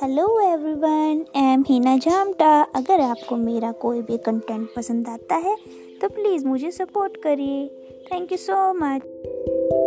Hello everyone, I am Heena Jhamta. अगर आपको मेरा कोई भी कंटेंट पसंद आता है तो प्लीज़ मुझे सपोर्ट करिए। Thank you so much.